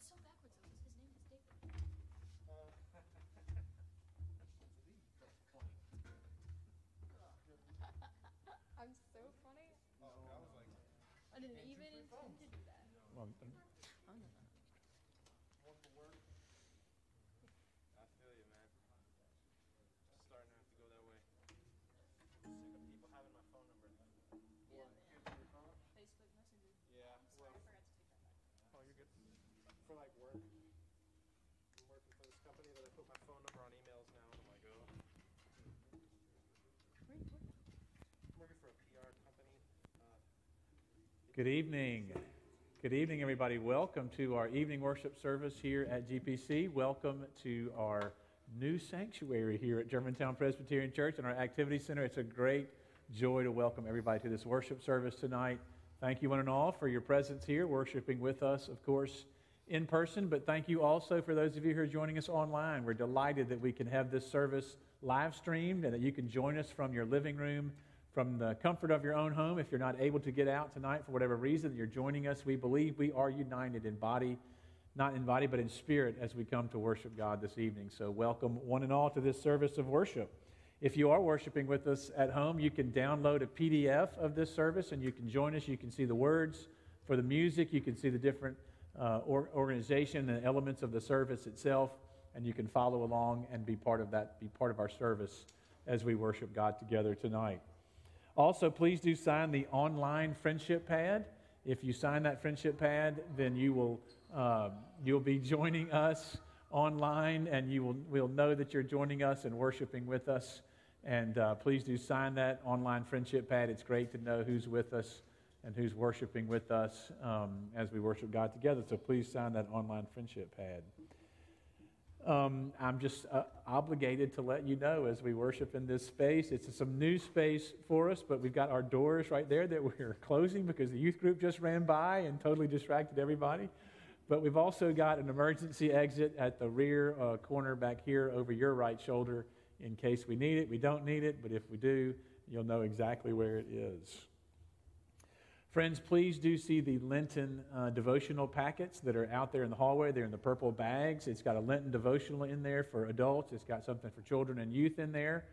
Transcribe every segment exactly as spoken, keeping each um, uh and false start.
That's so backwards, though, because his name is David. Uh, I'm so funny. No, I was like, I didn't even intend to do that. No. Oh, no, no. Word for word. I feel you, man. Just starting to have to go that way. Sick of people having my phone number. Yeah, what? Facebook Messenger. Yeah. Well, I forgot to take that back. Oh, you're good. For like work. I'm working for this company that I put my phone number on emails now. And I'm like, oh. Great work. I'm working for a P R company. Uh, good evening. Good evening, everybody. Welcome to our evening worship service here at G P C. Welcome to our new sanctuary here at Germantown Presbyterian Church and our Activity Center. It's a great joy to welcome everybody to this worship service tonight. Thank you one and all for your presence here, worshiping with us, of course, in person. But thank you also for those of you who are joining us online. We're delighted that we can have this service live streamed and that you can join us from your living room, from the comfort of your own home. If you're not able to get out tonight for whatever reason, you're joining us. We believe we are united in body, not in body, but in spirit as we come to worship God this evening. So welcome one and all to this service of worship. If you are worshiping with us at home, you can download a P D F of this service and you can join us. You can see the words for the music. You can see the different uh, or organization and elements of the service itself, and you can follow along and be part of that, be part of our service as we worship God together tonight. Also, please do sign the online friendship pad. If you sign that friendship pad, then you will uh, you'll be joining us online, and you will we'll know that you're joining us and worshiping with us. And uh, please do sign that online friendship pad. It's great to know who's with us and who's worshiping with us um, as we worship God together. So please sign that online friendship pad. Um, I'm just uh, obligated to let you know as we worship in this space. It's some new space for us, but we've got our doors right there that we're closing because the youth group just ran by and totally distracted everybody. But we've also got an emergency exit at the rear uh, corner back here over your right shoulder in case we need it. We don't need it, but if we do, you'll know exactly where it is. Friends, please do see the Lenten uh, devotional packets that are out there in the hallway. They're in the purple bags. It's got a Lenten devotional in there for adults. It's got something for children and youth in there.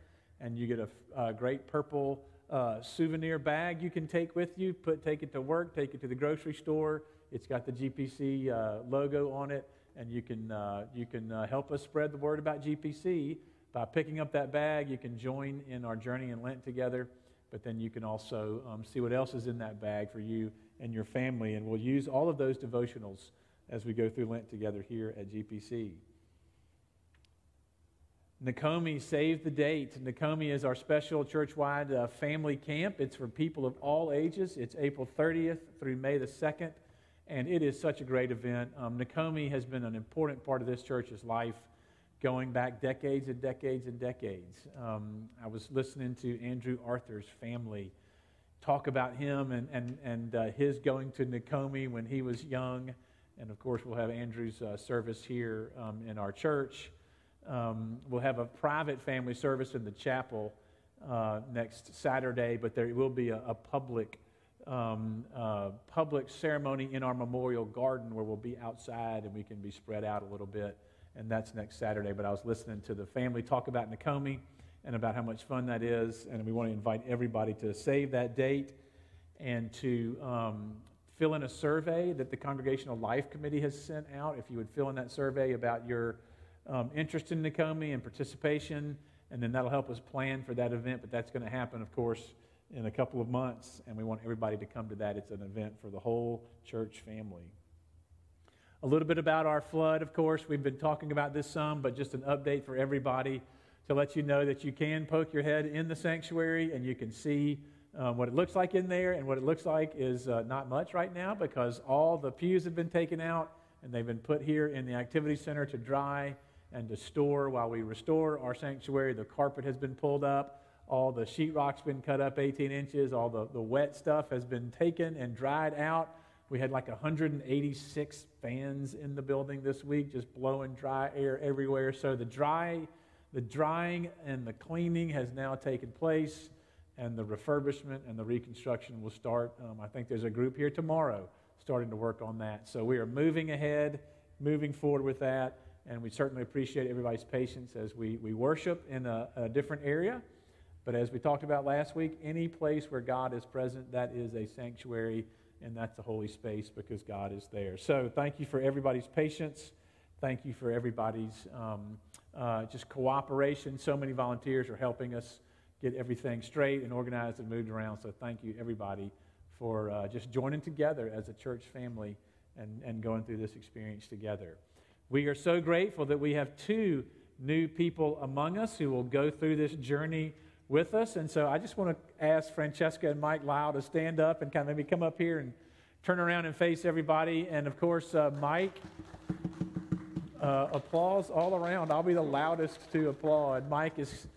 And you get a, a great purple uh, souvenir bag you can take with you. Put, take it to work. Take it to the grocery store. It's got the G P C uh, logo on it. And you can, uh, you can uh, help us spread the word about G P C. By picking up that bag, you can join in our journey in Lent together. But then you can also um, see what else is in that bag for you and your family. And we'll use all of those devotionals as we go through Lent together here at G P C. Nakomi, save the date. Nakomi is our special church-wide uh, family camp. It's for people of all ages. It's April thirtieth through May the second. And it is such a great event. Um, Nakomi has been an important part of this church's life, going back decades and decades and decades. Um, I was listening to Andrew Arthur's family talk about him and, and, and uh, his going to Nakomi when he was young. And of course, we'll have Andrew's uh, service here um, in our church. Um, we'll have a private family service in the chapel uh, next Saturday, but there will be a, a public um, uh, public ceremony in our memorial garden where we'll be outside and we can be spread out a little bit. And that's next Saturday. But I was listening to the family talk about Nakomi and about how much fun that is. And we want to invite everybody to save that date and to um, fill in a survey that the Congregational Life Committee has sent out. If you would fill in that survey about your um, interest in Nakomi and participation, and then that'll help us plan for that event. But that's going to happen, of course, in a couple of months. And we want everybody to come to that. It's an event for the whole church family. A little bit about our flood, of course. We've been talking about this some, but just an update for everybody to let you know that you can poke your head in the sanctuary and you can see um, what it looks like in there. And what it looks like is uh, not much right now because all the pews have been taken out and they've been put here in the activity center to dry and to store while we restore our sanctuary. The carpet has been pulled up. All the sheetrock's been cut up eighteen inches. All the, the wet stuff has been taken and dried out. We had like one hundred eighty-six fans in the building this week, just blowing dry air everywhere. So the dry, the drying and the cleaning has now taken place, and the refurbishment and the reconstruction will start. Um, I think there's a group here tomorrow starting to work on that. So we are moving ahead moving forward with that, and we certainly appreciate everybody's patience as we, we worship in a, a different area. But as we talked about last week, any place where God is present, that is a sanctuary, and that's a holy space because God is there. So thank you for everybody's patience. Thank you for everybody's um, uh, just cooperation. So many volunteers are helping us get everything straight and organized and moved around. So thank you, everybody, for uh, just joining together as a church family and, and going through this experience together. We are so grateful that we have two new people among us who will go through this journey with us. And so I just want to ask Francesca and Mike Lyle to stand up and kind of maybe come up here and turn around and face everybody. And, of course, uh, Mike, uh, applause all around. I'll be the loudest to applaud. Mike is,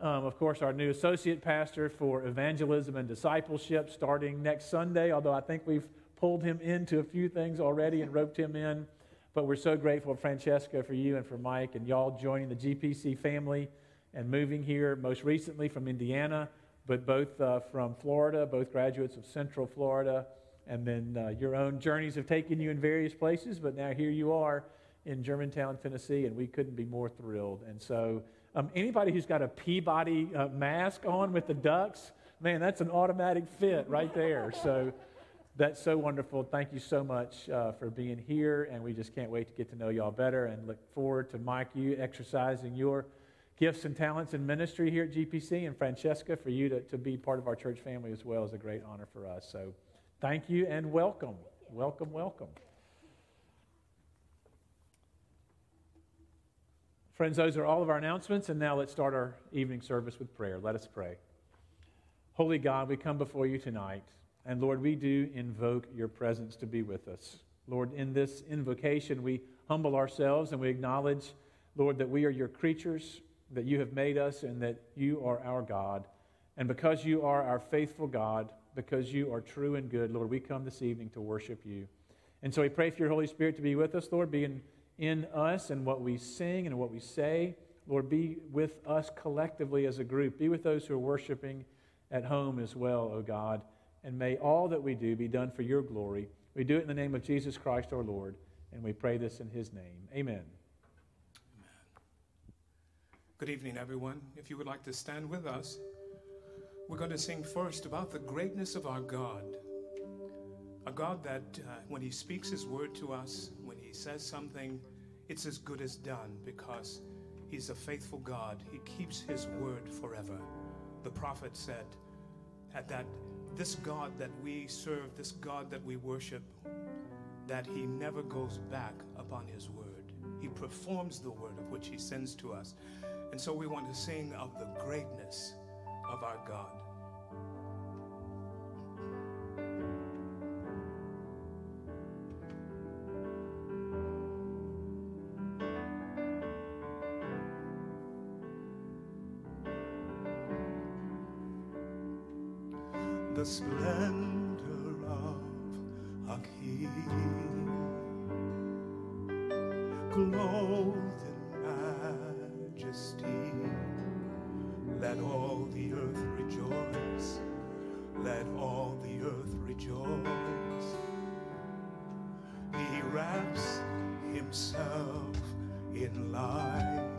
um, of course, our new associate pastor for evangelism and discipleship starting next Sunday, although I think we've pulled him into a few things already and roped him in. But we're so grateful, Francesca, for you and for Mike and y'all joining the G P C family and moving here most recently from Indiana, but both uh, from Florida, both graduates of Central Florida. And then uh, your own journeys have taken you in various places, but now here you are in Germantown, Tennessee, and we couldn't be more thrilled. And so um, anybody who's got a Peabody uh, mask on with the ducks, man, that's an automatic fit right there. So that's so wonderful. Thank you so much uh, for being here, and we just can't wait to get to know y'all better and look forward to Mike, you exercising your gifts and talents in ministry here at G P C, and Francesca, for you to, to be part of our church family as well is a great honor for us. So thank you and welcome. Welcome, welcome. Friends, those are all of our announcements, and now let's start our evening service with prayer. Let us pray. Holy God, we come before you tonight. And Lord, we do invoke your presence to be with us. Lord, in this invocation, we humble ourselves and we acknowledge, Lord, that we are your creatures, that you have made us, and that you are our God. And because you are our faithful God, because you are true and good, Lord, we come this evening to worship you. And so we pray for your Holy Spirit to be with us, Lord, be in, in us and what we sing and what we say. Lord, be with us collectively as a group. Be with those who are worshiping at home as well, O God. And may all that we do be done for your glory. We do it in the name of Jesus Christ, our Lord, and we pray this in his name. Amen. Amen. Good evening, everyone. If you would like to stand with us, we're going to sing first about the greatness of our God. A God that uh, when he speaks his word to us, when he says something, it's as good as done because he's a faithful God. He keeps his word forever. The prophet said at that this God that we serve, this God that we worship, that he never goes back upon his word. He performs the word of which he sends to us. And so we want to sing of the greatness of our God. The splendor of a king, clothed in majesty, let all the earth rejoice, let all the earth rejoice. He wraps himself in light,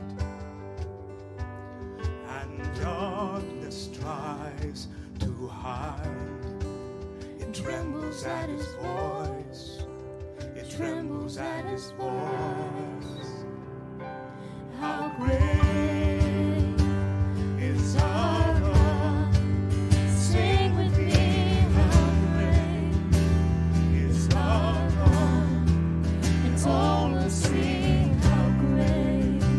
and darkness tries to hide. It trembles at his voice, it trembles at his voice. How great is our God, sing with me, how great is our God, and all will see. The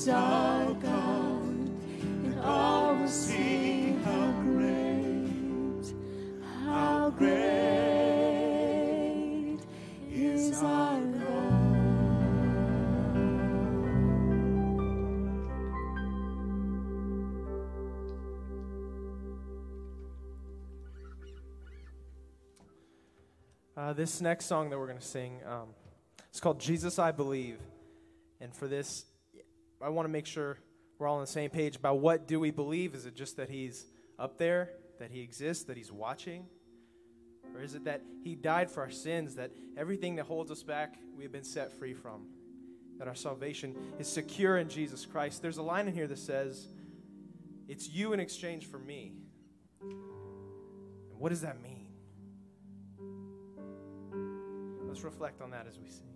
is our God, and all will see how great, how great is our God. Uh, this next song that we're going to sing, um, it's called Jesus I Believe. And for this, I want to make sure we're all on the same page about what do we believe. Is it just that he's up there, that he exists, that he's watching? Or is it that he died for our sins, that everything that holds us back, we have been set free from, that our salvation is secure in Jesus Christ? There's a line in here that says, it's you in exchange for me. And what does that mean? Let's reflect on that as we sing.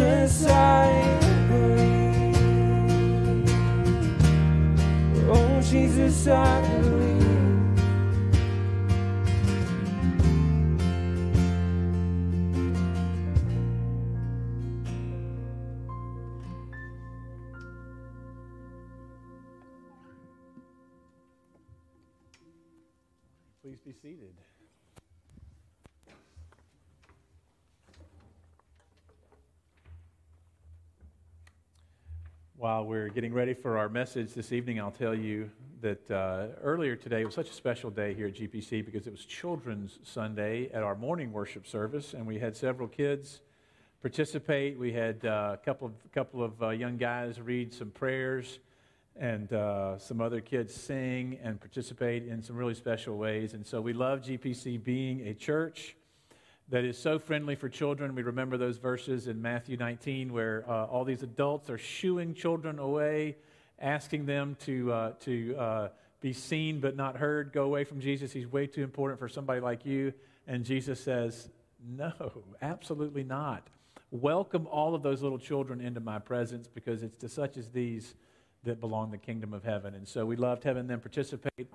Jesus, I believe. Oh, Jesus, I believe. Please be seated. While we're getting ready for our message this evening, I'll tell you that uh, earlier today was such a special day here at G P C because it was Children's Sunday at our morning worship service, and we had several kids participate. We had uh, a couple of, couple of uh, young guys read some prayers, and uh, some other kids sing and participate in some really special ways. And so we love G P C being a church that is so friendly for children. We remember those verses in Matthew nineteen where uh, all these adults are shooing children away, asking them to uh, to uh, be seen but not heard. Go away from Jesus. He's way too important for somebody like you. And Jesus says, no, absolutely not. Welcome all of those little children into my presence, because it's to such as these that belong the kingdom of heaven. And so we loved having them participate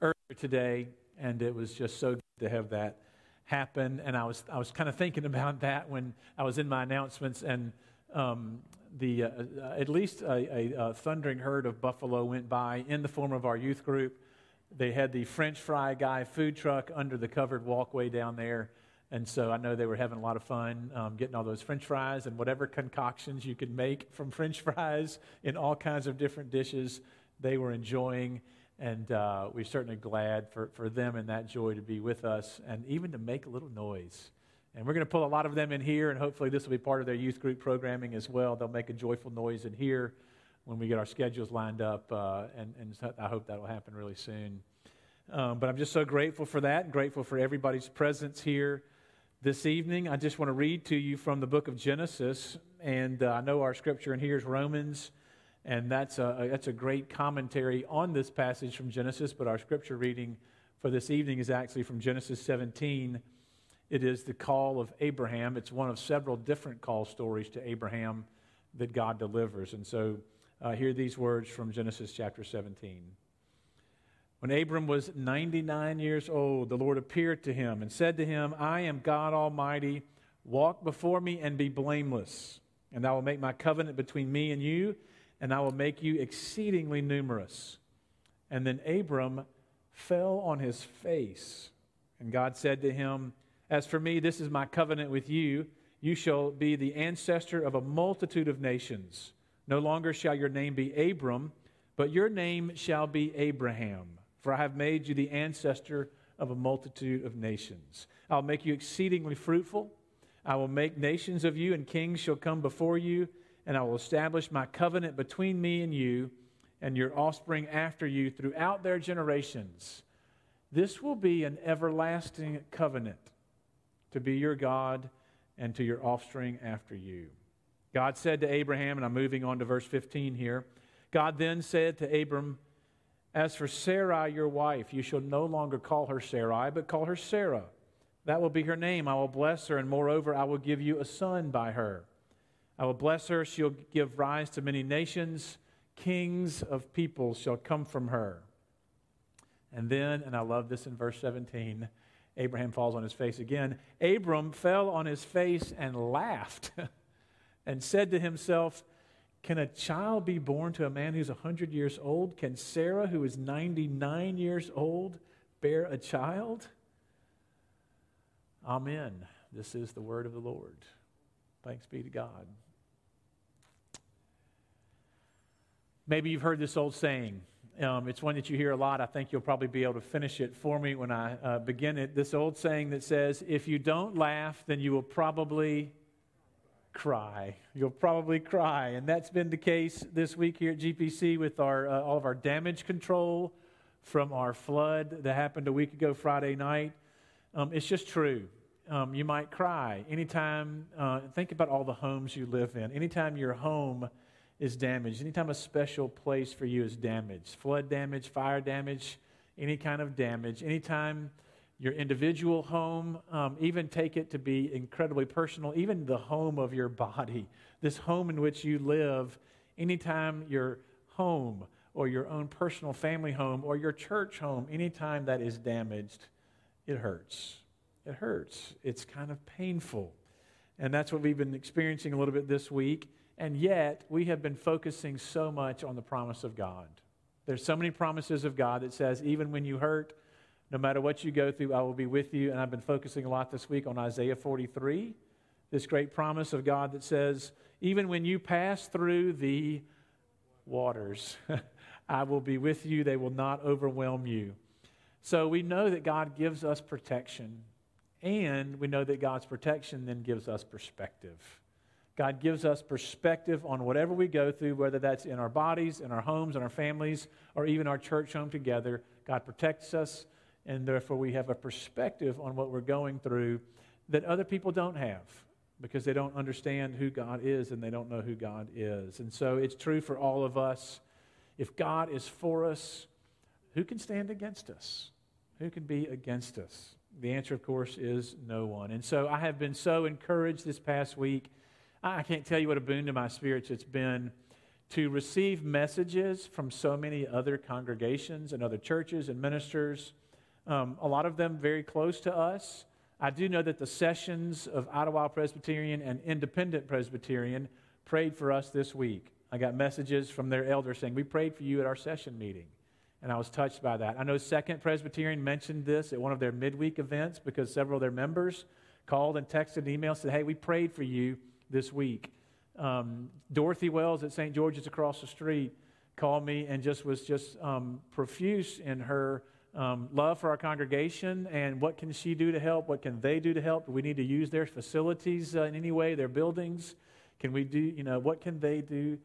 earlier today, and it was just so good to have that happen. And I was I was kind of thinking about that when I was in my announcements, and um, the uh, uh, at least a, a, a thundering herd of buffalo went by in the form of our youth group. They had the French fry guy food truck under the covered walkway down there, and so I know they were having a lot of fun um, getting all those French fries and whatever concoctions you could make from French fries in all kinds of different dishes. They were enjoying. And uh, we're certainly glad for, for them and that joy to be with us and even to make a little noise. And we're going to pull a lot of them in here, and hopefully this will be part of their youth group programming as well. They'll make a joyful noise in here when we get our schedules lined up, uh, and, and I hope that will happen really soon. Um, but I'm just so grateful for that and grateful for everybody's presence here this evening. I just want to read to you from the book of Genesis, and uh, I know our scripture in here is Romans. And that's a, that's a great commentary on this passage from Genesis, but our scripture reading for this evening is actually from Genesis seventeen. It is the call of Abraham. It's one of several different call stories to Abraham that God delivers. And so uh, hear these words from Genesis chapter seventeen. When Abram was ninety-nine years old, the Lord appeared to him and said to him, I am God Almighty, walk before me and be blameless, and I will make my covenant between me and you, and I will make you exceedingly numerous. And then Abram fell on his face, and God said to him, as for me, this is my covenant with you. You shall be the ancestor of a multitude of nations. No longer shall your name be Abram, but your name shall be Abraham, for I have made you the ancestor of a multitude of nations. I'll make you exceedingly fruitful. I will make nations of you, and kings shall come before you. And I will establish my covenant between me and you and your offspring after you throughout their generations. This will be an everlasting covenant to be your God and to your offspring after you. God said to Abraham, and I'm moving on to verse fifteen here. God then said to Abram, as for Sarai, your wife, you shall no longer call her Sarai, but call her Sarah. That will be her name. I will bless her, and moreover, I will give you a son by her. I will bless her, she'll give rise to many nations, kings of people shall come from her. And then, and I love this in verse seventeen, Abraham falls on his face again. Abram fell on his face and laughed and said to himself, can a child be born to a man who's one hundred years old? Can Sarah, who is ninety-nine years old, bear a child? Amen. This is the word of the Lord. Thanks be to God. Maybe you've heard this old saying. Um, it's one that you hear a lot. I think you'll probably be able to finish it for me when I uh, begin it. This old saying that says, if you don't laugh, then you will probably cry. You'll probably cry. And that's been the case this week here at G P C with our uh, all of our damage control from our flood that happened a week ago Friday night. Um, it's just true. Um, you might cry. Anytime, uh, think about all the homes you live in. Anytime your home is damaged, anytime a special place for you is damaged, flood damage, fire damage, any kind of damage, anytime your individual home, um, even take it to be incredibly personal, even the home of your body, this home in which you live. Anytime your home or your own personal family home or your church home, anytime that is damaged, it hurts. It hurts. It's kind of painful. And that's what we've been experiencing a little bit this week. And yet, we have been focusing so much on the promise of God. There's so many promises of God that says, even when you hurt, no matter what you go through, I will be with you. And I've been focusing a lot this week on Isaiah forty-three, this great promise of God that says, even when you pass through the waters, I will be with you. They will not overwhelm you. So we know that God gives us protection. And we know that God's protection then gives us perspective. God gives us perspective on whatever we go through, whether that's in our bodies, in our homes, in our families, or even our church home together. God protects us, and therefore we have a perspective on what we're going through that other people don't have because they don't understand who God is and they don't know who God is. And so it's true for all of us. If God is for us, who can stand against us? Who can be against us? The answer, of course, is no one. And so I have been so encouraged this past week. I can't tell you what a boon to my spirits it's been to receive messages from so many other congregations and other churches and ministers, um, a lot of them very close to us. I do know that the sessions of Ottawa Presbyterian and Independent Presbyterian prayed for us this week. I got messages from their elders saying, we prayed for you at our session meeting, and I was touched by that. I know Second Presbyterian mentioned this at one of their midweek events because several of their members called and texted and emailed and said, hey, we prayed for you this week. Um, Dorothy Wells at Saint George's across the street called me and just was just um, profuse in her um, love for our congregation and what can she do to help? What can they do to help? Do we need to use their facilities uh, in any way, their buildings? Can we do, you know, what can they do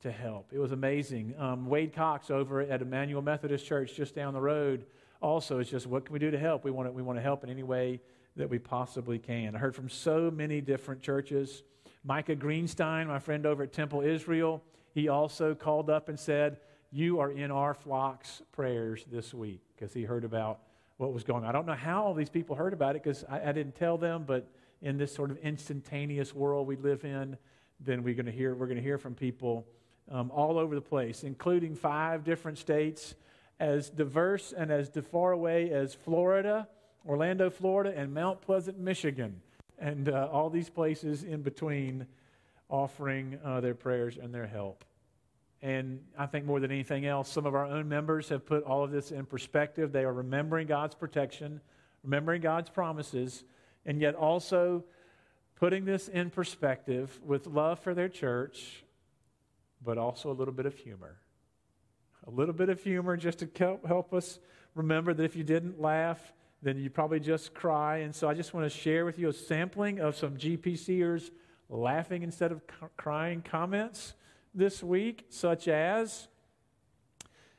to help? It was amazing. Um, Wade Cox over at Emanuel Methodist Church just down the road also is just, what can we do to help? We want to, we want to help in any way that we possibly can. I heard from so many different churches. Micah Greenstein, my friend over at Temple Israel, he also called up and said, you are in our flock's prayers this week, because he heard about what was going on. I don't know how all these people heard about it, because I, I didn't tell them, but in this sort of instantaneous world we live in, then we're going to hear, we're going to hear from people um, all over the place, including five different states, as diverse and as far away as Florida, Orlando, Florida, and Mount Pleasant, Michigan. And uh, all these places in between offering uh, their prayers and their help. And I think more than anything else, some of our own members have put all of this in perspective. They are remembering God's protection, remembering God's promises, and yet also putting this in perspective with love for their church, but also a little bit of humor. A little bit of humor just to help, help us remember that if you didn't laugh, then you probably just cry. And so I just want to share with you a sampling of some GPCers laughing instead of c- crying comments this week, such as,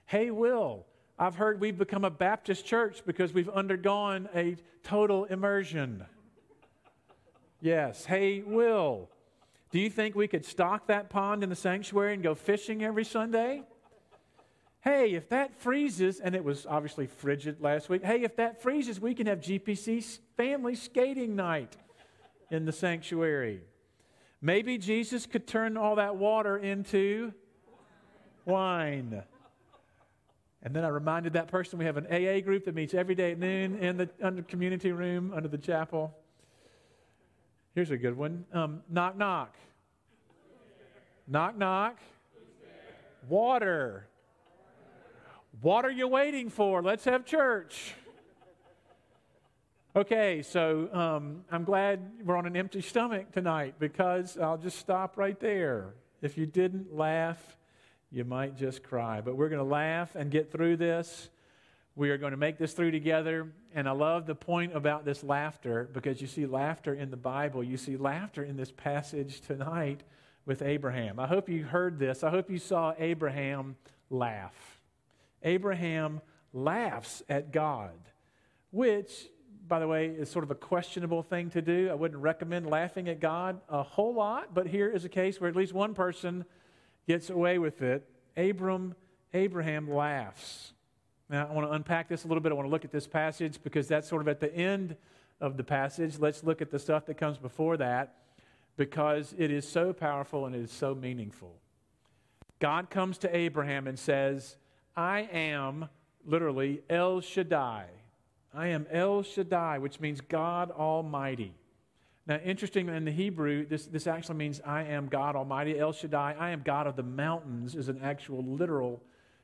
hey, Will, I've heard we've become a Baptist church because we've undergone a total immersion. Yes, hey, Will, do you think we could stock that pond in the sanctuary and go fishing every Sunday? Hey, if that freezes, and it was obviously frigid last week, hey, if that freezes, we can have G P C family skating night in the sanctuary. Maybe Jesus could turn all that water into wine. And then I reminded that person we have an A A group that meets every day at noon in the under community room under the chapel. Here's a good one. Um, knock, knock. Knock, knock. Water. What are you waiting for? Let's have church. Okay, so um, I'm glad we're on an empty stomach tonight because I'll just stop right there. If you didn't laugh, you might just cry. But we're going to laugh and get through this. We are going to make this through together. And I love the point about this laughter because you see laughter in the Bible. You see laughter in this passage tonight with Abraham. I hope you heard this. I hope you saw Abraham laugh. Abraham laughs at God, which, by the way, is sort of a questionable thing to do. I wouldn't recommend laughing at God a whole lot, but here is a case where at least one person gets away with it. Abram, Abraham laughs. Now, I want to unpack this a little bit. I want to look at this passage because that's sort of at the end of the passage. Let's look at the stuff that comes before that because it is so powerful and it is so meaningful. God comes to Abraham and says, I am, literally, El Shaddai. I am El Shaddai, which means God Almighty. Now, interestingly, in the Hebrew, this, this actually means I am God Almighty. El Shaddai, I am God of the mountains, is an actual literal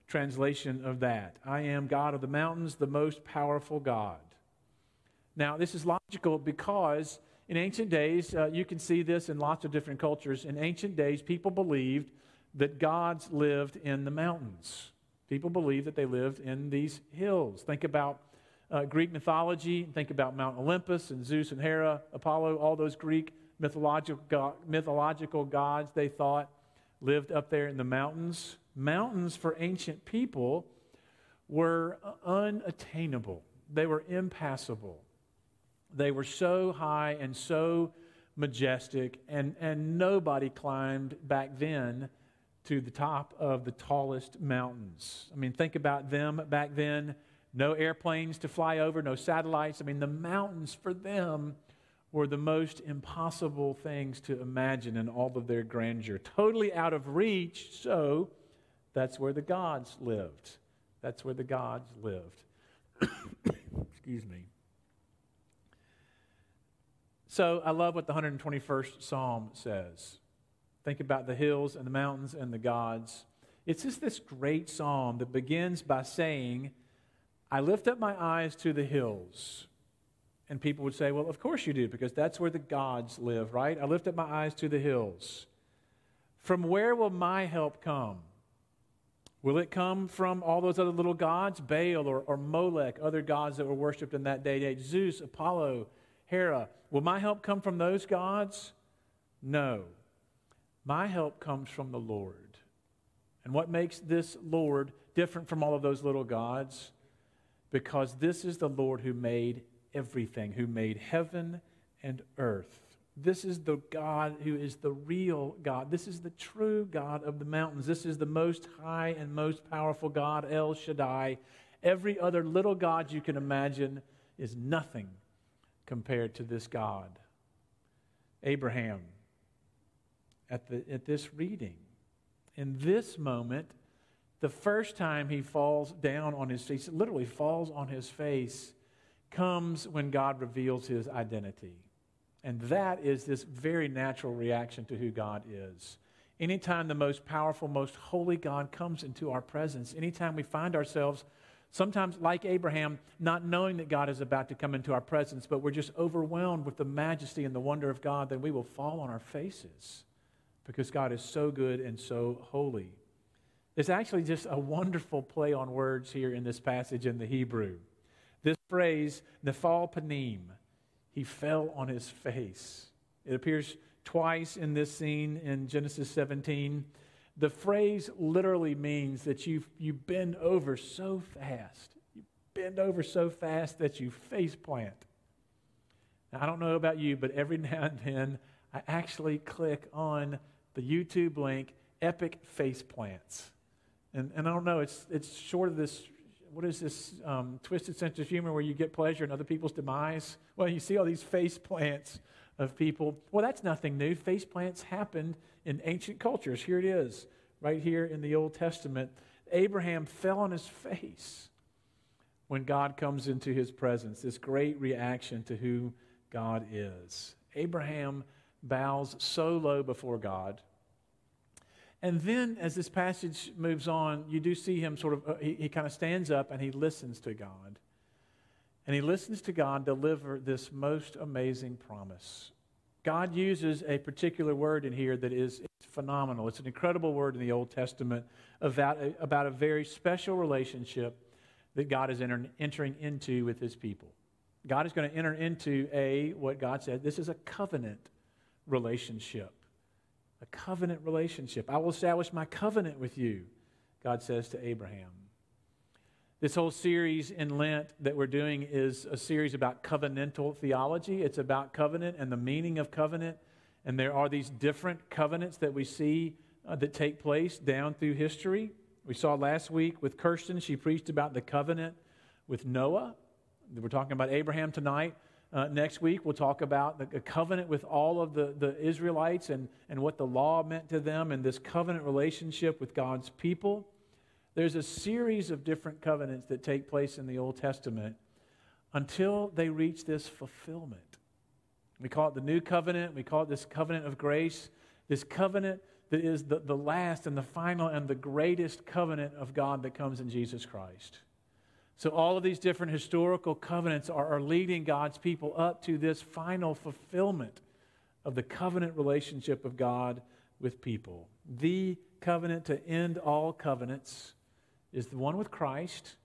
translation of that. I am God of the mountains, the most powerful God. Now, this is logical because in ancient days, uh, you can see this in lots of different cultures. In ancient days, people believed that gods lived in the mountains. People believed that they lived in these hills. Think about Uh, Greek mythology, think about Mount Olympus and Zeus and Hera, Apollo, all those Greek mythological, go- mythological gods they thought lived up there in the mountains. Mountains for ancient people were unattainable. They were impassable. They were so high and so majestic, and, and nobody climbed back then to the top of the tallest mountains. I mean, think about them back then. No airplanes to fly over, no satellites. I mean, the mountains for them were the most impossible things to imagine in all of their grandeur. Totally out of reach, so that's where the gods lived. That's where the gods lived. Excuse me. So I love what the one hundred twenty-first Psalm says. Think about the hills and the mountains and the gods. It's just this great psalm that begins by saying, I lift up my eyes to the hills. And people would say, well, of course you do, because that's where the gods live, right? I lift up my eyes to the hills. From where will my help come? Will it come from all those other little gods? Baal or, or Molech, other gods that were worshipped in that day and age. Zeus, Apollo, Hera. Will my help come from those gods? No. My help comes from the Lord. And what makes this Lord different from all of those little gods? Because this is the Lord who made everything, who made heaven and earth. This is the God who is the real God. This is the true God of the mountains. This is the most high and most powerful God, El Shaddai. Every other little God you can imagine is nothing compared to this God. Abraham, at the, at this reading, in this moment, the first time he falls down on his face, literally falls on his face, comes when God reveals his identity. And that is this very natural reaction to who God is. Anytime the most powerful, most holy God comes into our presence, anytime we find ourselves, sometimes like Abraham, not knowing that God is about to come into our presence, but we're just overwhelmed with the majesty and the wonder of God, then we will fall on our faces because God is so good and so holy. It's actually just a wonderful play on words here in this passage in the Hebrew. This phrase, nefal panim, he fell on his face. It appears twice in this scene in Genesis seventeen. The phrase literally means that you you bend over so fast. You bend over so fast that you face plant. Now, I don't know about you, but every now and then I actually click on the YouTube link, Epic Face Plants. And and I don't know, it's it's short of this, what is this um, twisted sense of humor where you get pleasure in other people's demise? Well, you see all these face plants of people. Well, that's nothing new. Face plants happened in ancient cultures. Here it is, right here in the Old Testament. Abraham fell on his face when God comes into his presence, this great reaction to who God is. Abraham bows so low before God. And then as this passage moves on, you do see him sort of, uh, he, he kind of stands up and he listens to God. And he listens to God deliver this most amazing promise. God uses a particular word in here that is it's phenomenal. It's an incredible word in the Old Testament about a, about a very special relationship that God is enter, entering into with his people. God is going to enter into a, what God said, this is a covenant relationship. A covenant relationship. I will establish my covenant with you, God says to Abraham. This whole series in Lent that we're doing is a series about covenantal theology. It's about covenant and the meaning of covenant. And there are these different covenants that we see uh, that take place down through history, We saw last week with Kirsten, she preached about the covenant with Noah. We're talking about Abraham tonight. Uh, next week, we'll talk about the covenant with all of the, the Israelites and, and what the law meant to them and this covenant relationship with God's people. There's a series of different covenants that take place in the Old Testament until they reach this fulfillment. We call it the New Covenant. We call it this covenant of grace, this covenant that is the, the last and the final and the greatest covenant of God that comes in Jesus Christ. So all of these different historical covenants are, are leading God's people up to this final fulfillment of the covenant relationship of God with people. The covenant to end all covenants is the one with Christ,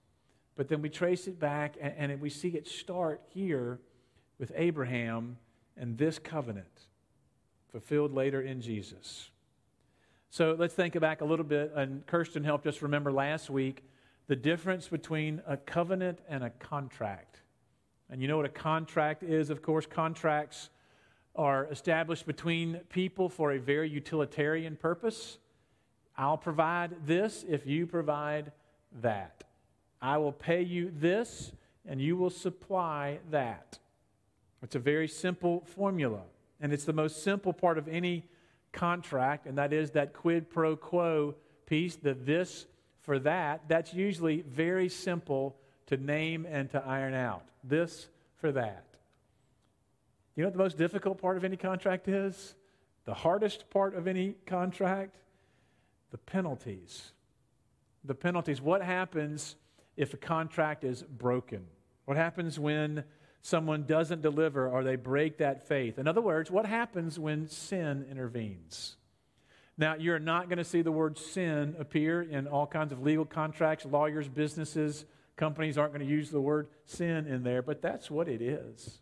but then we trace it back and, and we see it start here with Abraham and this covenant fulfilled later in Jesus. So let's think back a little bit, and Kirsten helped us remember last week the difference between a covenant and a contract. And you know what a contract is, of course. Contracts are established between people for a very utilitarian purpose. I'll provide this if you provide that. I will pay you this and you will supply that. It's a very simple formula. And it's the most simple part of any contract, and that is that quid pro quo piece, the this for that. That's usually very simple to name and to iron out. This for that. You know what the most difficult part of any contract is? The hardest part of any contract? The penalties. The penalties. What happens if a contract is broken? What happens when someone doesn't deliver or they break that faith? In other words, what happens when sin intervenes? Now, you're not going to see the word sin appear in all kinds of legal contracts. Lawyers, businesses, companies aren't going to use the word sin in there, but that's what it is.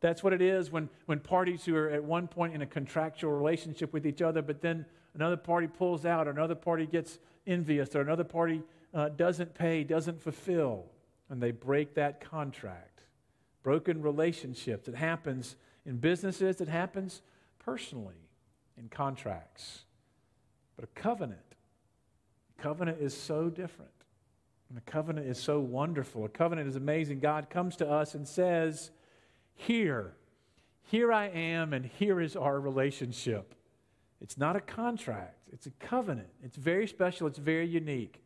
That's what it is when, when parties who are at one point in a contractual relationship with each other, but then another party pulls out, or another party gets envious, or another party uh, doesn't pay, doesn't fulfill, and they break that contract. Broken relationships. It happens in businesses. It happens personally in contracts. But a covenant, a covenant is so different. And a covenant is so wonderful. A covenant is amazing. God comes to us and says, here, here I am, and here is our relationship. It's not a contract. It's a covenant. It's very special. It's very unique.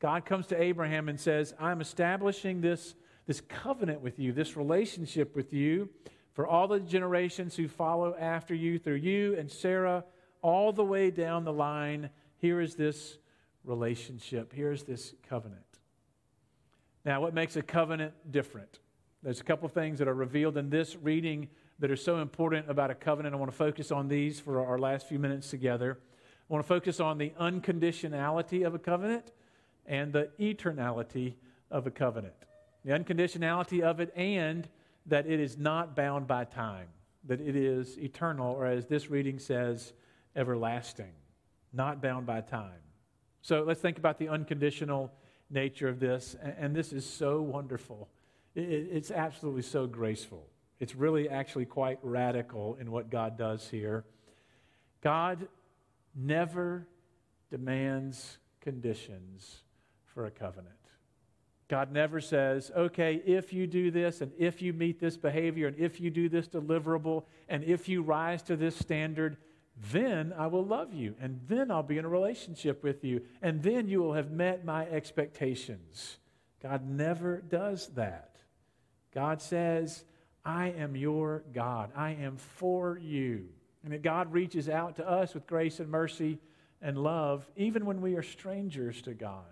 God comes to Abraham and says, I'm establishing this This covenant with you, this relationship with you, for all the generations who follow after you, through you and Sarah, all the way down the line. Here is this relationship. Here is this covenant. Now, what makes a covenant different? There's a couple things that are revealed in this reading that are so important about a covenant. I want to focus on these for our last few minutes together. I want to focus on the unconditionality of a covenant and the eternality of a covenant. The unconditionality of it, and that it is not bound by time, that it is eternal, or as this reading says, everlasting, not bound by time. So let's think about the unconditional nature of this, and this is so wonderful. It's absolutely so graceful. It's really actually quite radical in what God does here. God never demands conditions for a covenant. God never says, okay, if you do this, and if you meet this behavior, and if you do this deliverable, and if you rise to this standard, then I will love you, and then I'll be in a relationship with you, and then you will have met my expectations. God never does that. God says, I am your God. I am for you. And that God reaches out to us with grace and mercy and love, even when we are strangers to God.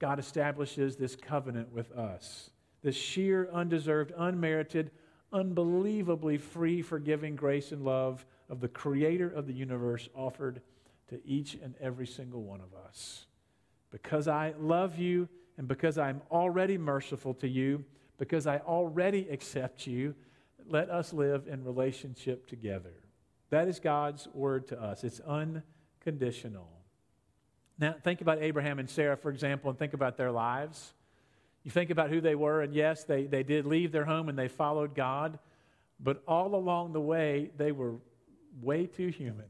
God establishes this covenant with us, this sheer, undeserved, unmerited, unbelievably free, forgiving grace and love of the Creator of the universe offered to each and every single one of us. Because I love you, and because I'm already merciful to you, because I already accept you, let us live in relationship together. That is God's word to us. It's unconditional. Now, think about Abraham and Sarah, for example, and think about their lives. You think about who they were, and yes, they, they did leave their home and they followed God, but all along the way, they were way too human,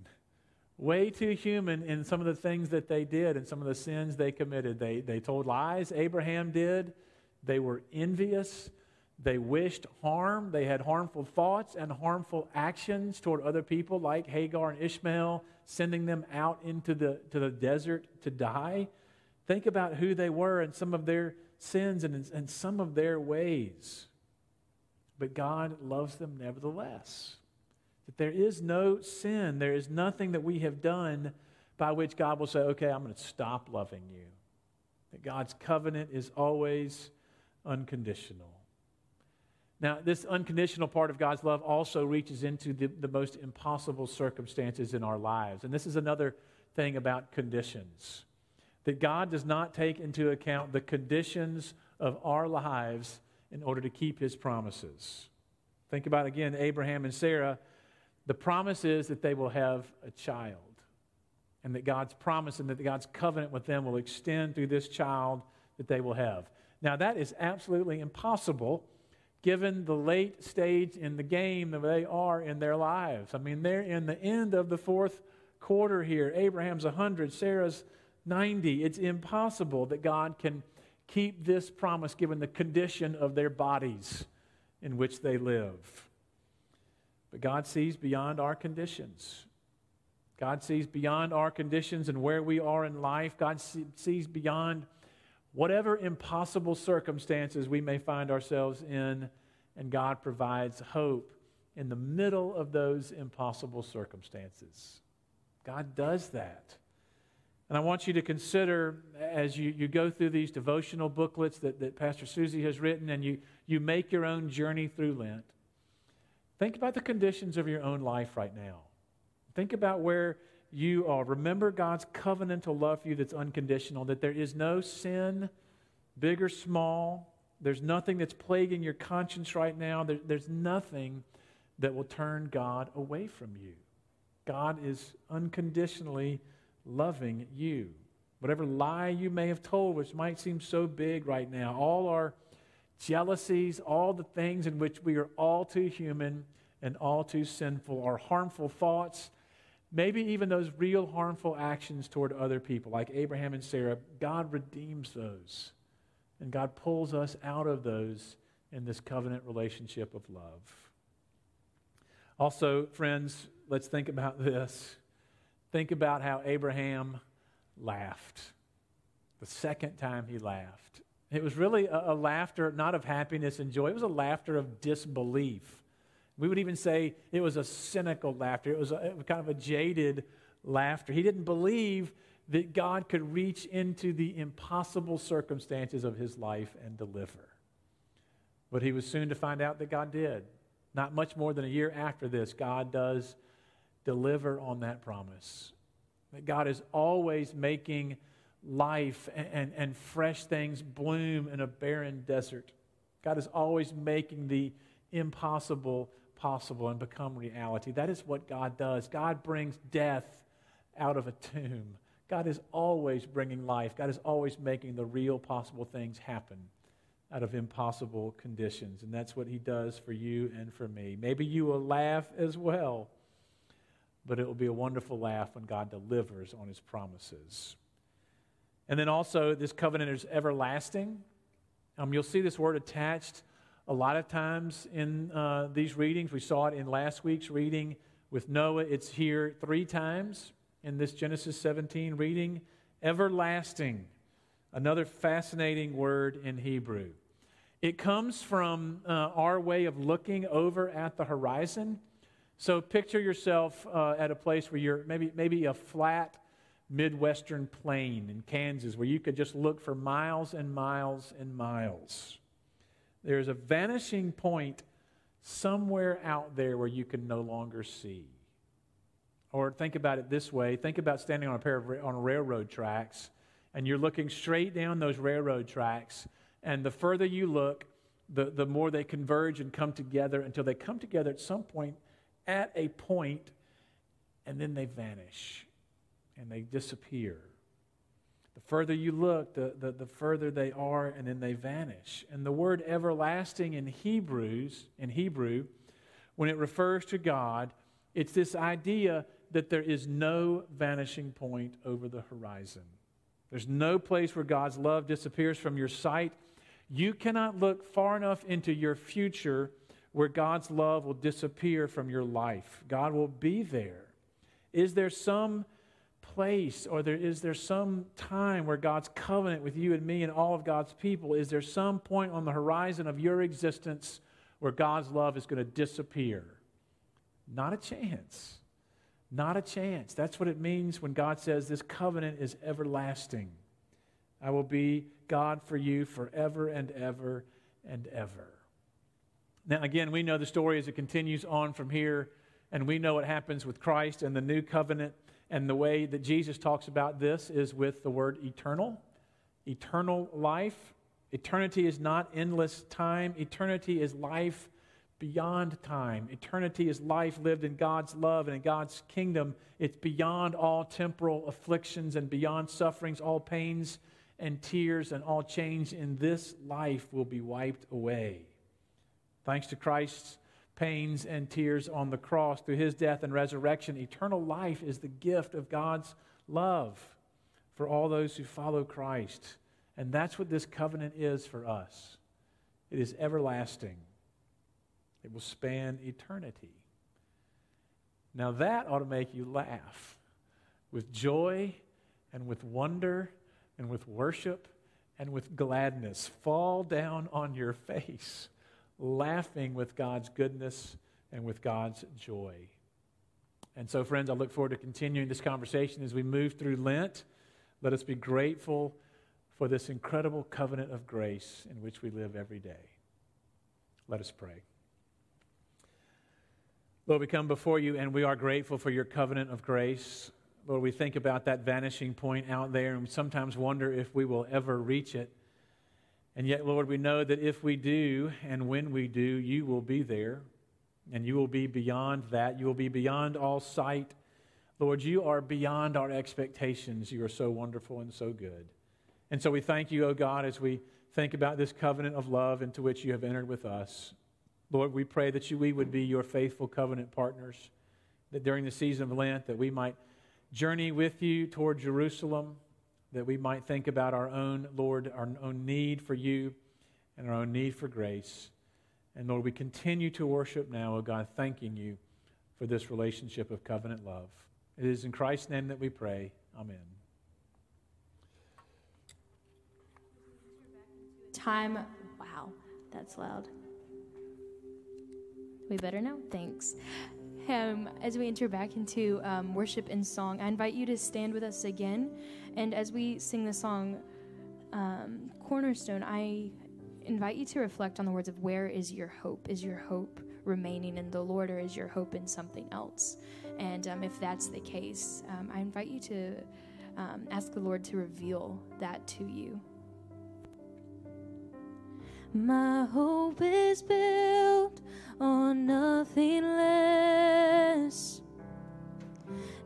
way too human in some of the things that they did and some of the sins they committed. They, they told lies. Abraham did. They were envious. They wished harm. They had harmful thoughts and harmful actions toward other people like Hagar and Ishmael, sending them out into the, to the desert to die. Think about who they were and some of their sins and, and some of their ways. But God loves them nevertheless. That there is no sin. There is nothing that we have done by which God will say, okay, I'm going to stop loving you. That God's covenant is always unconditional. Now, this unconditional part of God's love also reaches into the, the most impossible circumstances in our lives. And this is another thing about conditions, that God does not take into account the conditions of our lives in order to keep His promises. Think about, again, Abraham and Sarah. The promise is that they will have a child, and that God's promise and that God's covenant with them will extend through this child that they will have. Now, that is absolutely impossible given the late stage in the game that they are in their lives. I mean, they're in the end of the fourth quarter here. Abraham's one hundred, Sarah's ninety. It's impossible that God can keep this promise given the condition of their bodies in which they live. But God sees beyond our conditions. God sees beyond our conditions and where we are in life. God see, sees beyond whatever impossible circumstances we may find ourselves in, and God provides hope in the middle of those impossible circumstances. God does that. And I want you to consider, as you, you go through these devotional booklets that, that Pastor Susie has written, and you, you make your own journey through Lent, think about the conditions of your own life right now. Think about where you are. Remember God's covenantal love for you that's unconditional, that there is no sin, big or small. There's nothing that's plaguing your conscience right now. There, there's nothing that will turn God away from you. God is unconditionally loving you. Whatever lie you may have told, which might seem so big right now, all our jealousies, all the things in which we are all too human and all too sinful, our harmful thoughts, maybe even those real harmful actions toward other people, like Abraham and Sarah, God redeems those. And God pulls us out of those in this covenant relationship of love. Also, friends, let's think about this. Think about how Abraham laughed. The second time he laughed. It was really a, a laughter, not of happiness and joy. It was a laughter of disbelief. We would even say it was a cynical laughter. It was, a, it was kind of a jaded laughter. He didn't believe that God could reach into the impossible circumstances of his life and deliver. But he was soon to find out that God did. Not much more than a year after this, God does deliver on that promise. That God is always making life and, and, and fresh things bloom in a barren desert. God is always making the impossible possible and become reality. That is what God does. God brings death out of a tomb. God is always bringing life. God is always making the real possible things happen out of impossible conditions. And that's what He does for you and for me. Maybe you will laugh as well, but it will be a wonderful laugh when God delivers on His promises. And then also, this covenant is everlasting. Um, you'll see this word attached a lot of times in uh, these readings. We saw it in last week's reading with Noah. It's here three times in this Genesis seventeen reading. Everlasting, another fascinating word in Hebrew. It comes from uh, our way of looking over at the horizon. So picture yourself uh, at a place where you're maybe maybe a flat Midwestern plain in Kansas where you could just look for miles and miles and miles. There's a vanishing point somewhere out there where you can no longer see. Or think about it this way. Think about standing on a pair of on railroad tracks, and you're looking straight down those railroad tracks, and the further you look, the, the more they converge and come together until they come together at some point, at a point, and then they vanish, and they disappear. The further you look, the, the, the further they are, and then they vanish. And the word everlasting in Hebrews, in Hebrew, when it refers to God, it's this idea that there is no vanishing point over the horizon. There's no place where God's love disappears from your sight. You cannot look far enough into your future where God's love will disappear from your life. God will be there. Is there some place, or there, is there some time where God's covenant with you and me and all of God's people, is there some point on the horizon of your existence where God's love is going to disappear? Not a chance. Not a chance. That's what it means when God says this covenant is everlasting. I will be God for you forever and ever and ever. Now, again, we know the story as it continues on from here, and we know what happens with Christ and the new covenant. And the way that Jesus talks about this is with the word eternal, eternal life. Eternity is not endless time. Eternity is life beyond time. Eternity is life lived in God's love and in God's kingdom. It's beyond all temporal afflictions and beyond sufferings. All pains and tears and all change in this life will be wiped away. Thanks to Christ's pains and tears on the cross, through his death and resurrection, eternal life is the gift of God's love for all those who follow Christ. And that's what this covenant is for us. It is everlasting. It will span eternity. Now that ought to make you laugh with joy and with wonder and with worship and with gladness. Fall down on your face, laughing with God's goodness and with God's joy. And so, friends, I look forward to continuing this conversation as we move through Lent. Let us be grateful for this incredible covenant of grace in which we live every day. Let us pray. Lord, we come before you and we are grateful for your covenant of grace. Lord, we think about that vanishing point out there and we sometimes wonder if we will ever reach it. And yet, Lord, we know that if we do and when we do, you will be there, and you will be beyond that. You will be beyond all sight. Lord, you are beyond our expectations. You are so wonderful and so good. And so we thank you, O God, as we think about this covenant of love into which you have entered with us. Lord, we pray that you, we would be your faithful covenant partners, that during the season of Lent that we might journey with you toward Jerusalem, that we might think about our own, Lord, our own need for you and our own need for grace. And Lord, we continue to worship now, O God, thanking you for this relationship of covenant love. It is in Christ's name that we pray. Amen. Time, wow, that's loud. We better know, thanks. Um, as we enter back into um, worship and song, I invite you to stand with us again. And as we sing the song, um, Cornerstone, I invite you to reflect on the words of where is your hope? Is your hope remaining in the Lord, or is your hope in something else? And um, if that's the case, um, I invite you to um, ask the Lord to reveal that to you. My hope is built on nothing less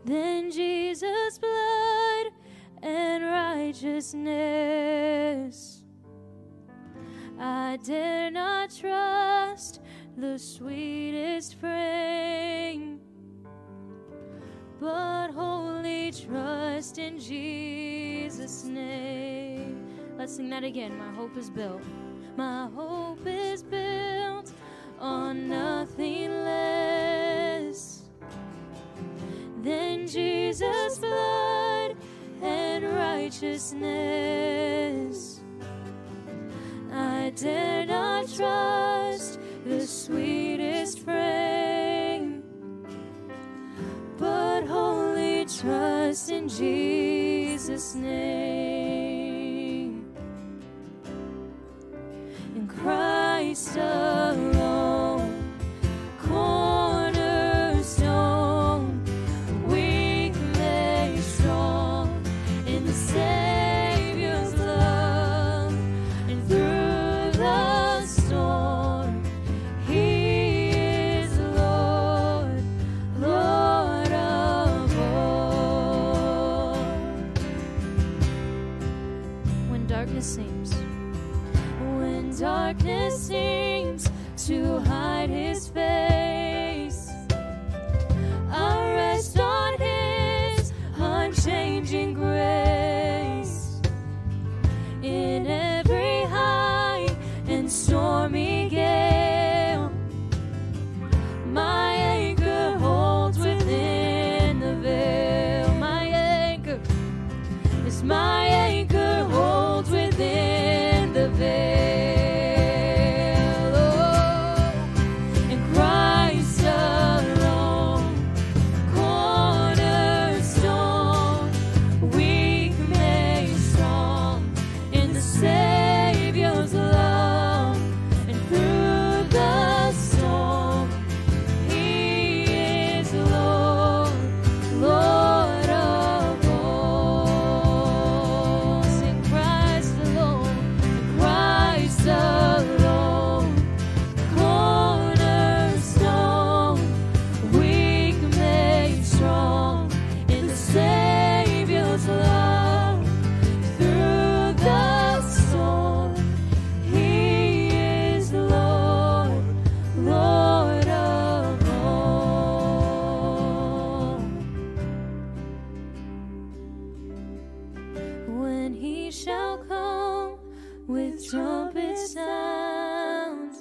than Jesus' blood and righteousness. I dare not trust the sweetest frame, but wholly trust in Jesus' name. Let's sing that again. My hope is built. My hope is built on nothing less than Jesus' blood and righteousness. I dare not trust the sweetest frame, but wholly trust in Jesus' name. Christ alone, cornerstone, weak made strong in the Savior's love, and through the storm, He is Lord, Lord of all. When darkness seems Darkness seems to hide his face. I rest on him. shall come with trumpet sound.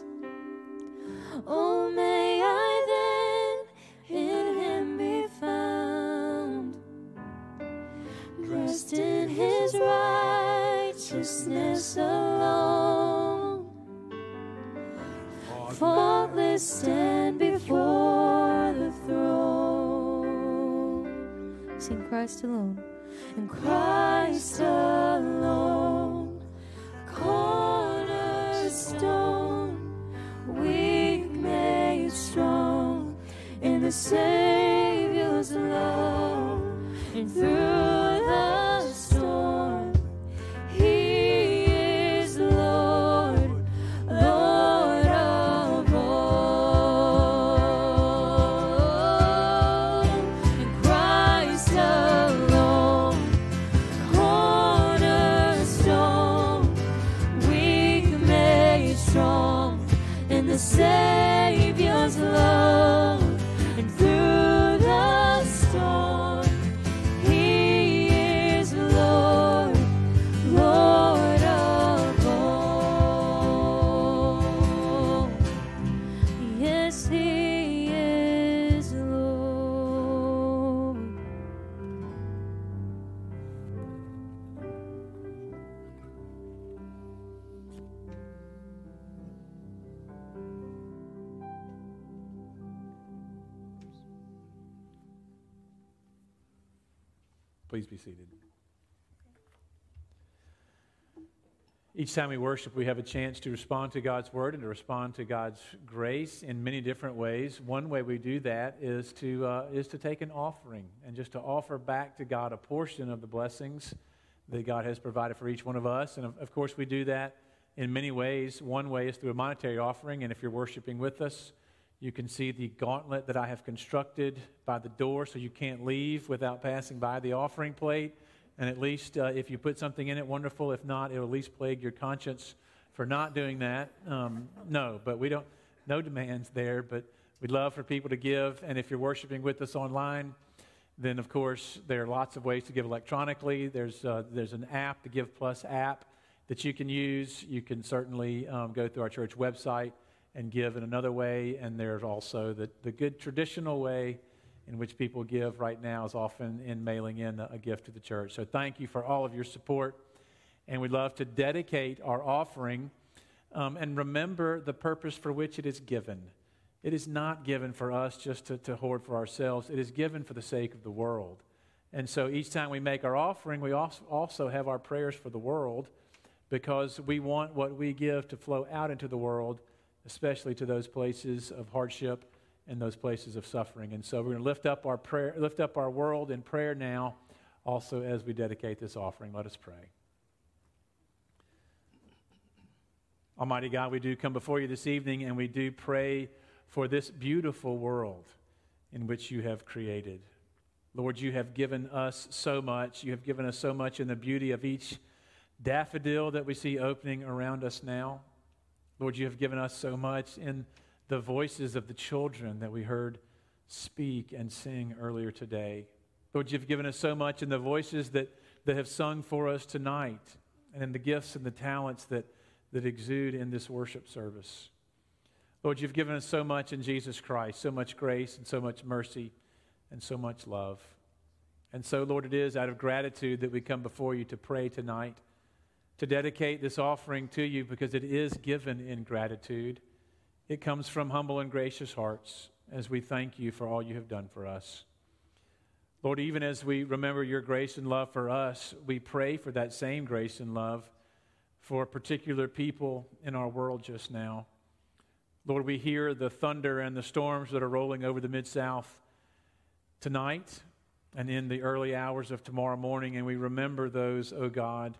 Oh, may I then in him be found, dressed in his righteousness alone, faultless stand before the throne. Sing Christ alone. And Christ alone, cornerstone, weak made strong, in the Savior's love, and through the storm, He is Lord, Lord of all, and Christ alone. The Savior's love, and through the storm, He is Lord, Lord of all. Yes, He is Lord. Please be seated. Each time we worship, we have a chance to respond to God's word and to respond to God's grace in many different ways. One way we do that is to uh, is to take an offering and just to offer back to God a portion of the blessings that God has provided for each one of us. And of, of course, we do that in many ways. One way is through a monetary offering, and if you're worshiping with us, you can see the gauntlet that I have constructed by the door, so you can't leave without passing by the offering plate. And at least uh, if you put something in it, wonderful. If not, it'll at least plague your conscience for not doing that. Um, no, but we don't, no demands there, but we'd love for people to give. And if you're worshiping with us online, then of course there are lots of ways to give electronically. There's, uh, there's an app, the Give Plus app, that you can use. You can certainly um, go through our church website and give in another way, and there's also the, the good traditional way in which people give right now is often in mailing in a, a gift to the church. So thank you for all of your support, and we'd love to dedicate our offering um, and remember the purpose for which it is given. It is not given for us just to, to hoard for ourselves. It is given for the sake of the world. And so each time we make our offering, we also have our prayers for the world, because we want what we give to flow out into the world, especially to those places of hardship and those places of suffering. And so we're going to lift up our prayer, lift up our world in prayer now, also as we dedicate this offering. Let us pray. Almighty God, we do come before you this evening, and we do pray for this beautiful world in which you have created. Lord, you have given us so much. You have given us so much in the beauty of each daffodil that we see opening around us now. Lord, you have given us so much in the voices of the children that we heard speak and sing earlier today. Lord, you've given us so much in the voices that, that have sung for us tonight, and in the gifts and the talents that, that exude in this worship service. Lord, you've given us so much in Jesus Christ, so much grace and so much mercy and so much love. And so, Lord, it is out of gratitude that we come before you to pray tonight, to dedicate this offering to you, because it is given in gratitude. It comes from humble and gracious hearts as we thank you for all you have done for us. Lord, even as we remember your grace and love for us, we pray for that same grace and love for particular people in our world just now. Lord, we hear the thunder and the storms that are rolling over the Mid-South tonight and in the early hours of tomorrow morning, and we remember those, O God,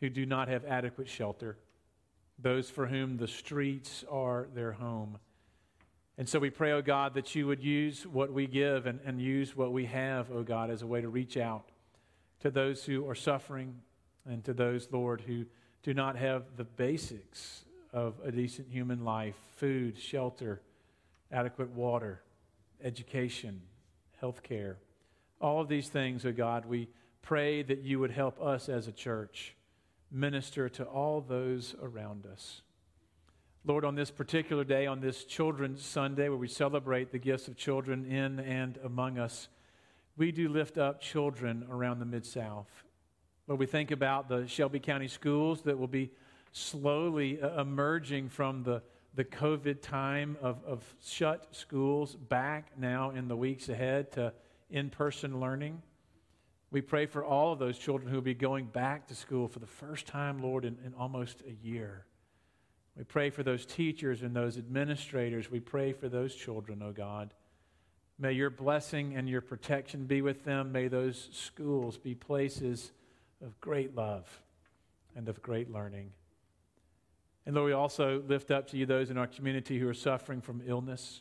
who do not have adequate shelter, those for whom the streets are their home. And so we pray, O God, that you would use what we give and, and use what we have, O God, as a way to reach out to those who are suffering and to those, Lord, who do not have the basics of a decent human life: food, shelter, adequate water, education, health care. All of these things, O God, we pray that you would help us as a church minister to all those around us. Lord, on this particular day, on this Children's Sunday, where we celebrate the gifts of children in and among us, we do lift up children around the Mid-South. Lord, we think about the Shelby County schools that will be slowly emerging from the, the COVID time of, of shut schools back now in the weeks ahead to in-person learning. We pray for all of those children who will be going back to school for the first time, Lord, in, in almost a year. We pray for those teachers and those administrators. We pray for those children, O God. May your blessing and your protection be with them. May those schools be places of great love and of great learning. And Lord, we also lift up to you those in our community who are suffering from illness.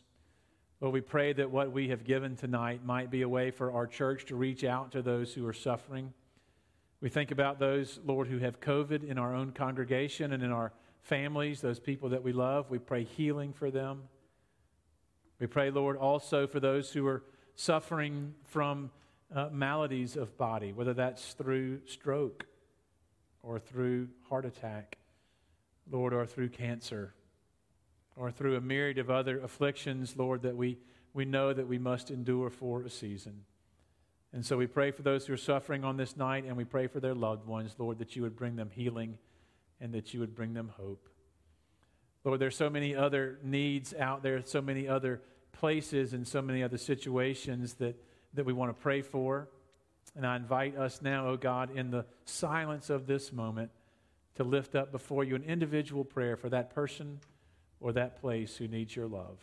Lord, we pray that what we have given tonight might be a way for our church to reach out to those who are suffering. We think about those, Lord, who have COVID in our own congregation and in our families, those people that we love. We pray healing for them. We pray, Lord, also for those who are suffering from uh, maladies of body, whether that's through stroke or through heart attack, Lord, or through cancer, or through a myriad of other afflictions, Lord, that we, we know that we must endure for a season. And so we pray for those who are suffering on this night, and we pray for their loved ones, Lord, that you would bring them healing and that you would bring them hope. Lord, there's so many other needs out there, so many other places and so many other situations that, that we want to pray for. And I invite us now, O God, in the silence of this moment, to lift up before you an individual prayer for that person or that place who needs your love.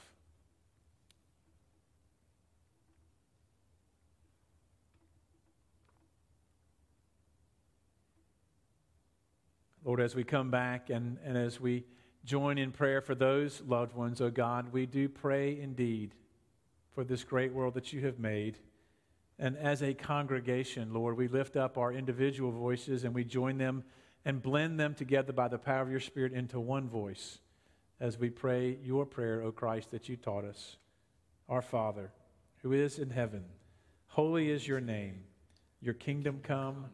Lord, as we come back and, and as we join in prayer for those loved ones, O God, we do pray indeed for this great world that you have made. And as a congregation, Lord, we lift up our individual voices and we join them and blend them together by the power of your Spirit into one voice, as we pray your prayer, O Christ, that you taught us. Our Father, who is in heaven, holy is your name. Your kingdom come,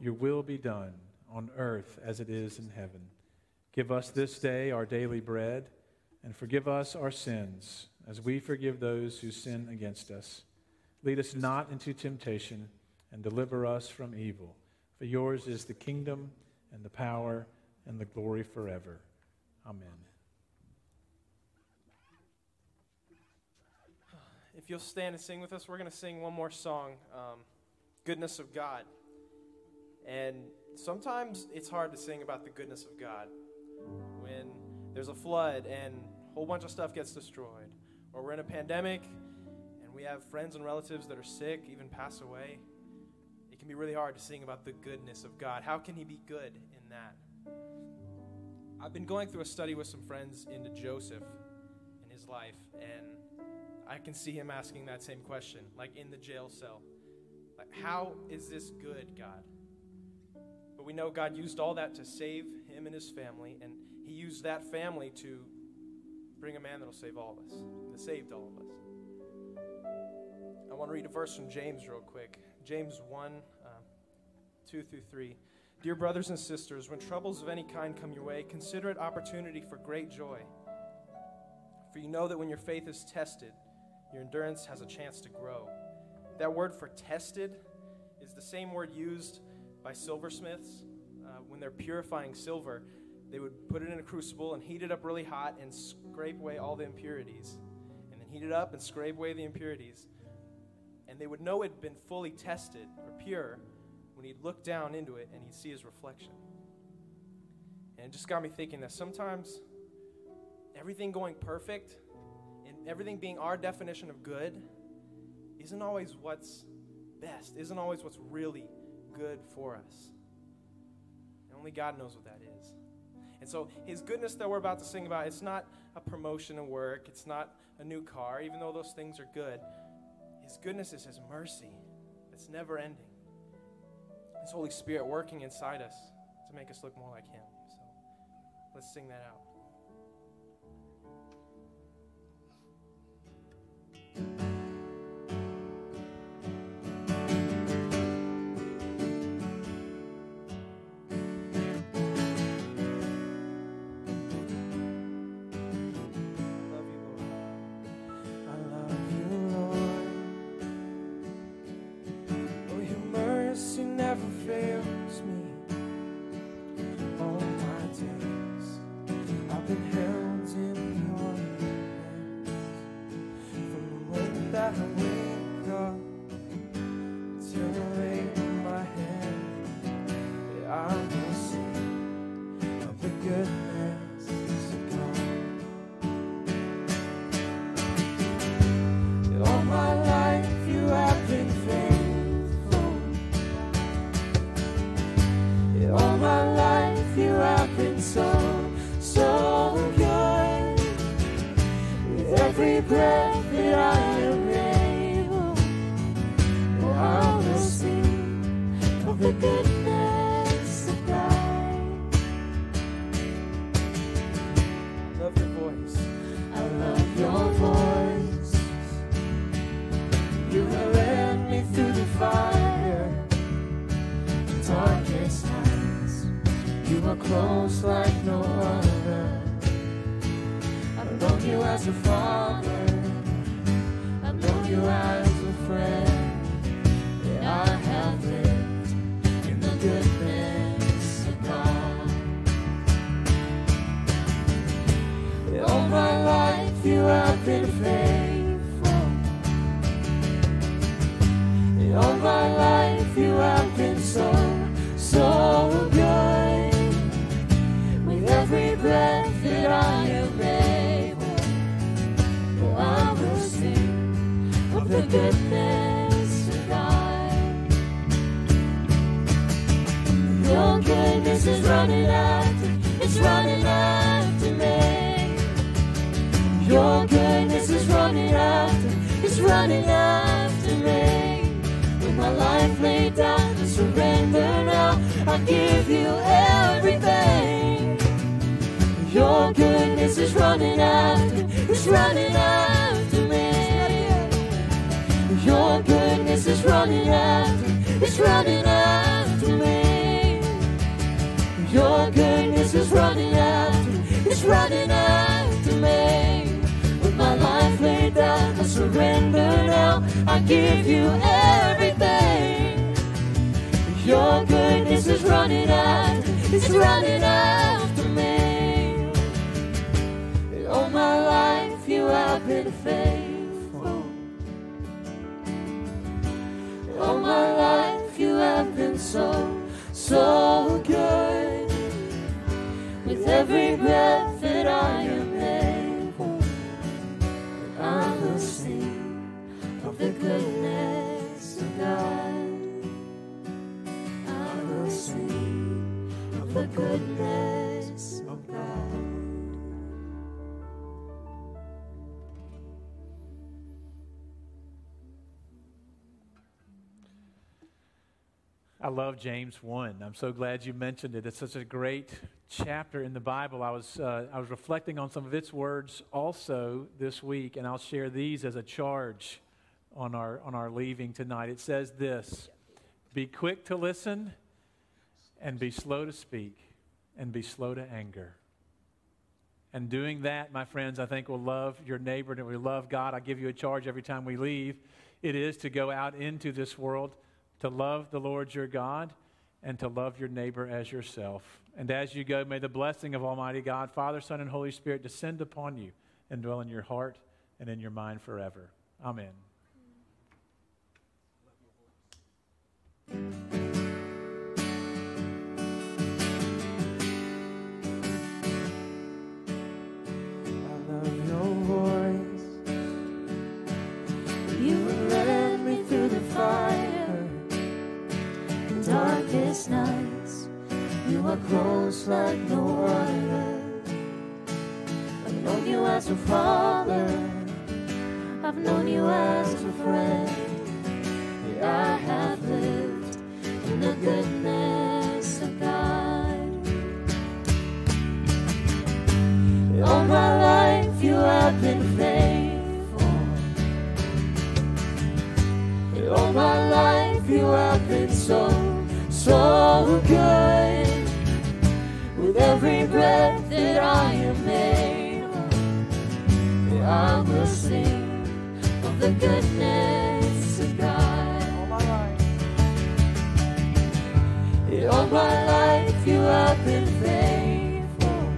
your will be done, on earth as it is in heaven. Give us this day our daily bread, and forgive us our sins, as we forgive those who sin against us. Lead us not into temptation, and deliver us from evil. For yours is the kingdom, and the power, and the glory forever. Amen. If you'll stand and sing with us, we're going to sing one more song, um, Goodness of God. And sometimes it's hard to sing about the goodness of God when there's a flood and a whole bunch of stuff gets destroyed, or we're in a pandemic and we have friends and relatives that are sick, even pass away. It can be really hard to sing about the goodness of God. How can he be good in that? I've been going through a study with some friends into Joseph and his life, and I can see him asking that same question, like in the jail cell. Like, how is this good, God? But we know God used all that to save him and his family, and he used that family to bring a man that'll save all of us, that saved all of us. I want to read a verse from James real quick. James one, two through three. Dear brothers and sisters, when troubles of any kind come your way, consider it opportunity for great joy. For you know that when your faith is tested, your endurance has a chance to grow. That word for tested is the same word used by silversmiths. Uh, when they're purifying silver, they would put it in a crucible and heat it up really hot and scrape away all the impurities. And then heat it up and scrape away the impurities. And they would know it had been fully tested or pure when he'd look down into it and he'd see his reflection. And it just got me thinking that sometimes everything going perfect, everything being our definition of good, isn't always what's best, isn't always what's really good for us. And only God knows what that is. And so his goodness that we're about to sing about, it's not a promotion in work, it's not a new car, even though those things are good. His goodness is his mercy that's never ending. His Holy Spirit working inside us to make us look more like him. So let's sing that out. and so, so pure. With every breath that I am able, I will sing of the goodness of God. Love your voice. I love your voice. You have led me through the fire, the darkest nights. You are close like no other. I've known you as a father. I've known you as a friend. Yeah, I have lived in the goodness of God. Yeah, all my life you have been faithful. Yeah, all my life you have been so, so good. With every breath that I am of the goodness of God. Your goodness is running after, it's running after me. Your goodness is running after, it's running after me. With my life laid down to surrender now, I give you everything. Your goodness is running after, it's running after me. Your goodness is running after, it's running after me. Your goodness is running after, it's running after me. With my life laid down, I surrender now, I give you everything. Your goodness is running after, it's running after me. All my life you have been faithful. All my life you have been so, so good. With every breath that I am able, I will sing of the goodness of God. I will sing of the goodness of God. I love James one. I'm so glad you mentioned it. It's such a great chapter in the Bible. I was uh, I was reflecting on some of its words also this week, and I'll share these as a charge on our on our leaving tonight. It says this: be quick to listen, and be slow to speak, and be slow to anger. And doing that, my friends, I think will love your neighbor and we love God. I give you a charge every time we leave. It is to go out into this world to love the Lord your God, and to love your neighbor as yourself. And as you go, may the blessing of Almighty God, Father, Son, and Holy Spirit descend upon you and dwell in your heart and in your mind forever. Amen. I love your voice. You led me through the fire. Darkest nights, you are close like no other. I've known you as a father, I've known you as a friend. Yeah, I have lived in the goodness of God. All my life you have been faithful. All my life you have been so, so good. With every breath that I am able, I will sing of the goodness of God. All my life, all my life you have been faithful.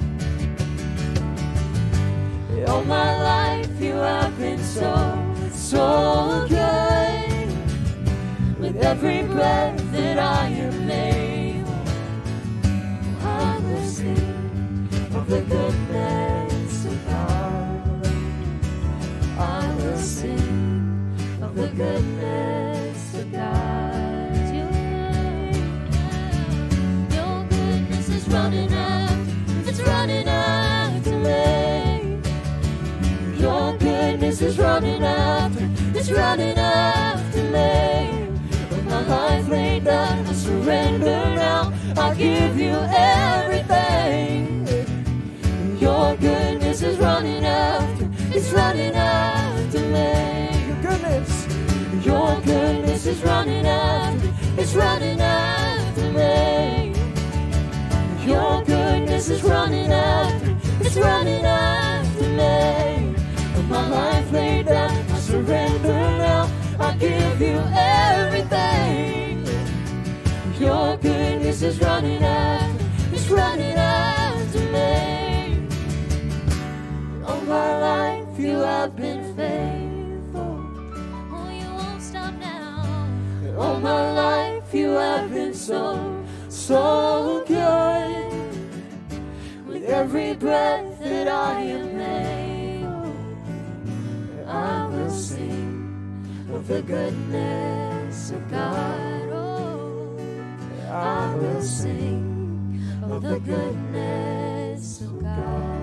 All my life you have been so, so good. With every breath that I am able, I will sing of the goodness of God. I will sing of the goodness of God. Your goodness is running out. running after, it's running after me. With my life laid down, I surrender now, I give you everything. Your goodness is running after, it's running after me. Your goodness, your goodness is running after, it's running after me. Your goodness is running after, it's running after me. With my life laid down, I surrender now, I give you everything. Your goodness is running after, it's running after me. All my life you have been faithful, oh you won't stop now. All my life you have been so, so good. With every breath that I am able, I will sing of the goodness of God. Oh, I will sing of the goodness of God.